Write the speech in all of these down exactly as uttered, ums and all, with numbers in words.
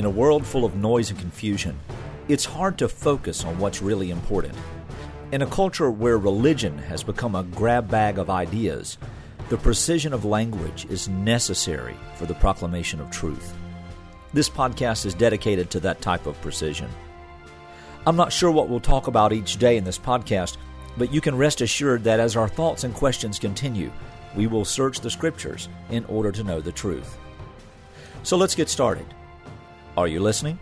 In a world full of noise and confusion, it's hard to focus on what's really important. In a culture where religion has become a grab bag of ideas, the precision of language is necessary for the proclamation of truth. This podcast is dedicated to that type of precision. I'm not sure what we'll talk about each day in this podcast, but you can rest assured that as our thoughts and questions continue, we will search the Scriptures in order to know the truth. So let's get started. Are you listening?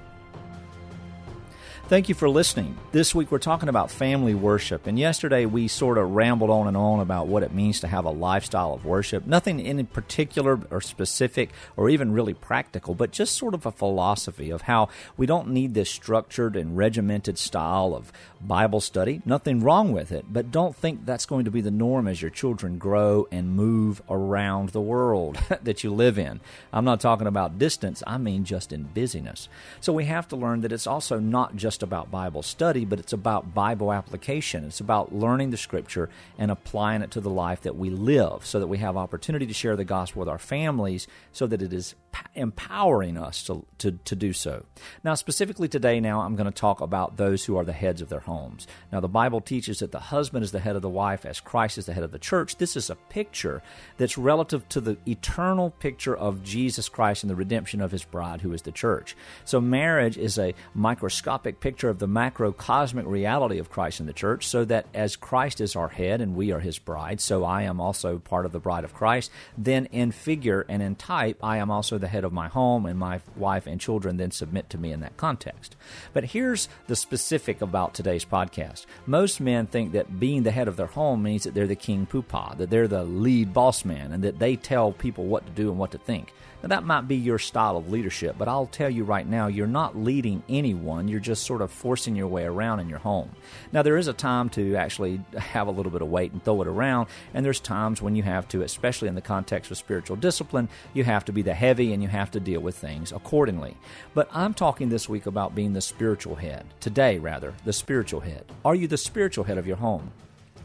Thank you for listening. This week we're talking about family worship, and yesterday we sort of rambled on and on about what it means to have a lifestyle of worship. Nothing in particular or specific or even really practical, but just sort of a philosophy of how we don't need this structured and regimented style of Bible study. Nothing wrong with it, but don't think that's going to be the norm as your children grow and move around the world that you live in. I'm not talking about distance, I mean just in busyness. So we have to learn that it's also not just about Bible study, but it's about Bible application. It's about learning the Scripture and applying it to the life that we live so that we have opportunity to share the gospel with our families so that it is empowering us to, to, to do so. Now, specifically today, now I'm going to talk about those who are the heads of their homes. Now, the Bible teaches that the husband is the head of the wife as Christ is the head of the church. This is a picture that's relative to the eternal picture of Jesus Christ and the redemption of his bride, who is the church. So marriage is a microscopic picture picture of the macrocosmic reality of Christ and the church, so that as Christ is our head and we are his bride, so I am also part of the bride of Christ, then in figure and in type, I am also the head of my home, and my wife and children then submit to me in that context. But here's the specific about today's podcast. Most men think that being the head of their home means that they're the king poopah, that they're the lead boss man, and that they tell people what to do and what to think. Now, that might be your style of leadership, but I'll tell you right now, you're not leading anyone. You're just sort of forcing your way around in your home. Now, there is a time to actually have a little bit of weight and throw it around, and there's times when you have to, especially in the context of spiritual discipline, you have to be the heavy and you have to deal with things accordingly. But I'm talking this week about being the spiritual head. Today, rather, the spiritual head. Are you the spiritual head of your home?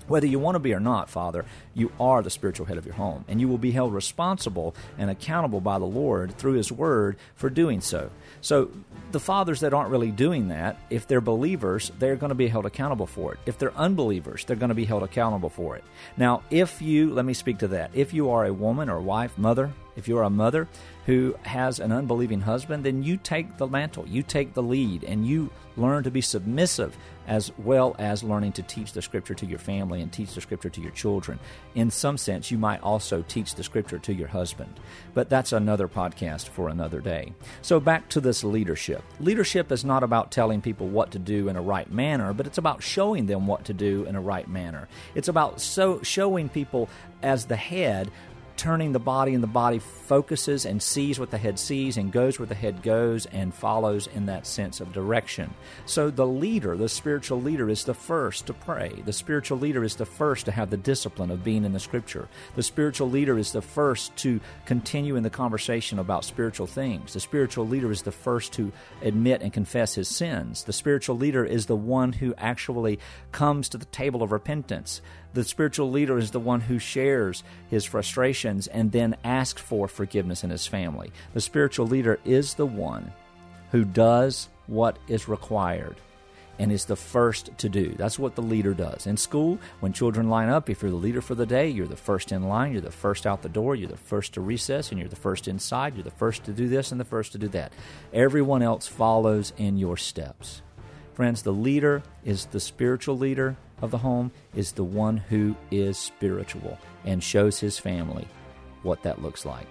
Whether you want to be or not, Father, you are the spiritual head of your home, and you will be held responsible and accountable by the Lord through His Word for doing so. So the fathers that aren't really doing that, if they're believers, they're going to be held accountable for it. If they're unbelievers, they're going to be held accountable for it. Now, if you, let me speak to that, if you are a woman or wife, mother, if you're a mother who has an unbelieving husband, then you take the mantle, you take the lead, and you learn to be submissive as well as learning to teach the Scripture to your family and teach the Scripture to your children. In some sense, you might also teach the Scripture to your husband, but that's another podcast for another day. So back to this leadership. Leadership is not about telling people what to do in a right manner, but it's about showing them what to do in a right manner. It's about so showing people as the head, turning the body, and the body focuses and sees what the head sees and goes where the head goes and follows in that sense of direction. So the leader, the spiritual leader, is the first to pray. The spiritual leader is the first to have the discipline of being in the Scripture. The spiritual leader is the first to continue in the conversation about spiritual things. The spiritual leader is the first to admit and confess his sins. The spiritual leader is the one who actually comes to the table of repentance. The spiritual leader is the one who shares his frustrations and then asks for forgiveness in his family. The spiritual leader is the one who does what is required and is the first to do. That's what the leader does. In school, when children line up, if you're the leader for the day, you're the first in line, you're the first out the door, you're the first to recess, and you're the first inside, you're the first to do this and the first to do that. Everyone else follows in your steps. Friends, the leader is the spiritual leader of the home, is the one who is spiritual and shows his family what that looks like.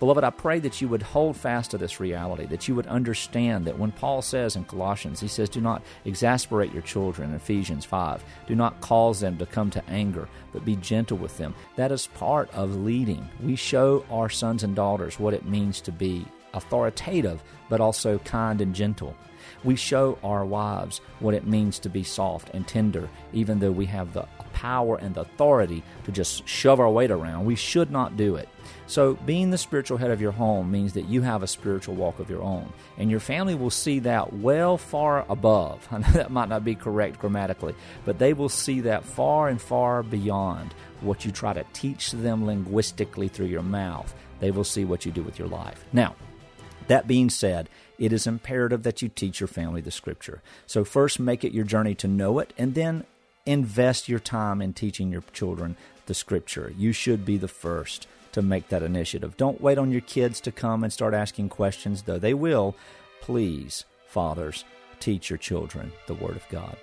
Beloved, I pray that you would hold fast to this reality, that you would understand that when Paul says in Colossians, he says, do not exasperate your children, in Ephesians five. Do not cause them to come to anger, but be gentle with them. That is part of leading. We show our sons and daughters what it means to be authoritative, but also kind and gentle. We show our wives what it means to be soft and tender, even though we have the power and the authority to just shove our weight around. We should not do it. So being the spiritual head of your home means that you have a spiritual walk of your own, and your family will see that well far above. I know that might not be correct grammatically, but they will see that far and far beyond what you try to teach them linguistically through your mouth. They will see what you do with your life. Now, That being said, it is imperative that you teach your family the Scripture. So first, make it your journey to know it, and then invest your time in teaching your children the Scripture. You should be the first to make that initiative. Don't wait on your kids to come and start asking questions, though they will. Please, fathers, teach your children the Word of God.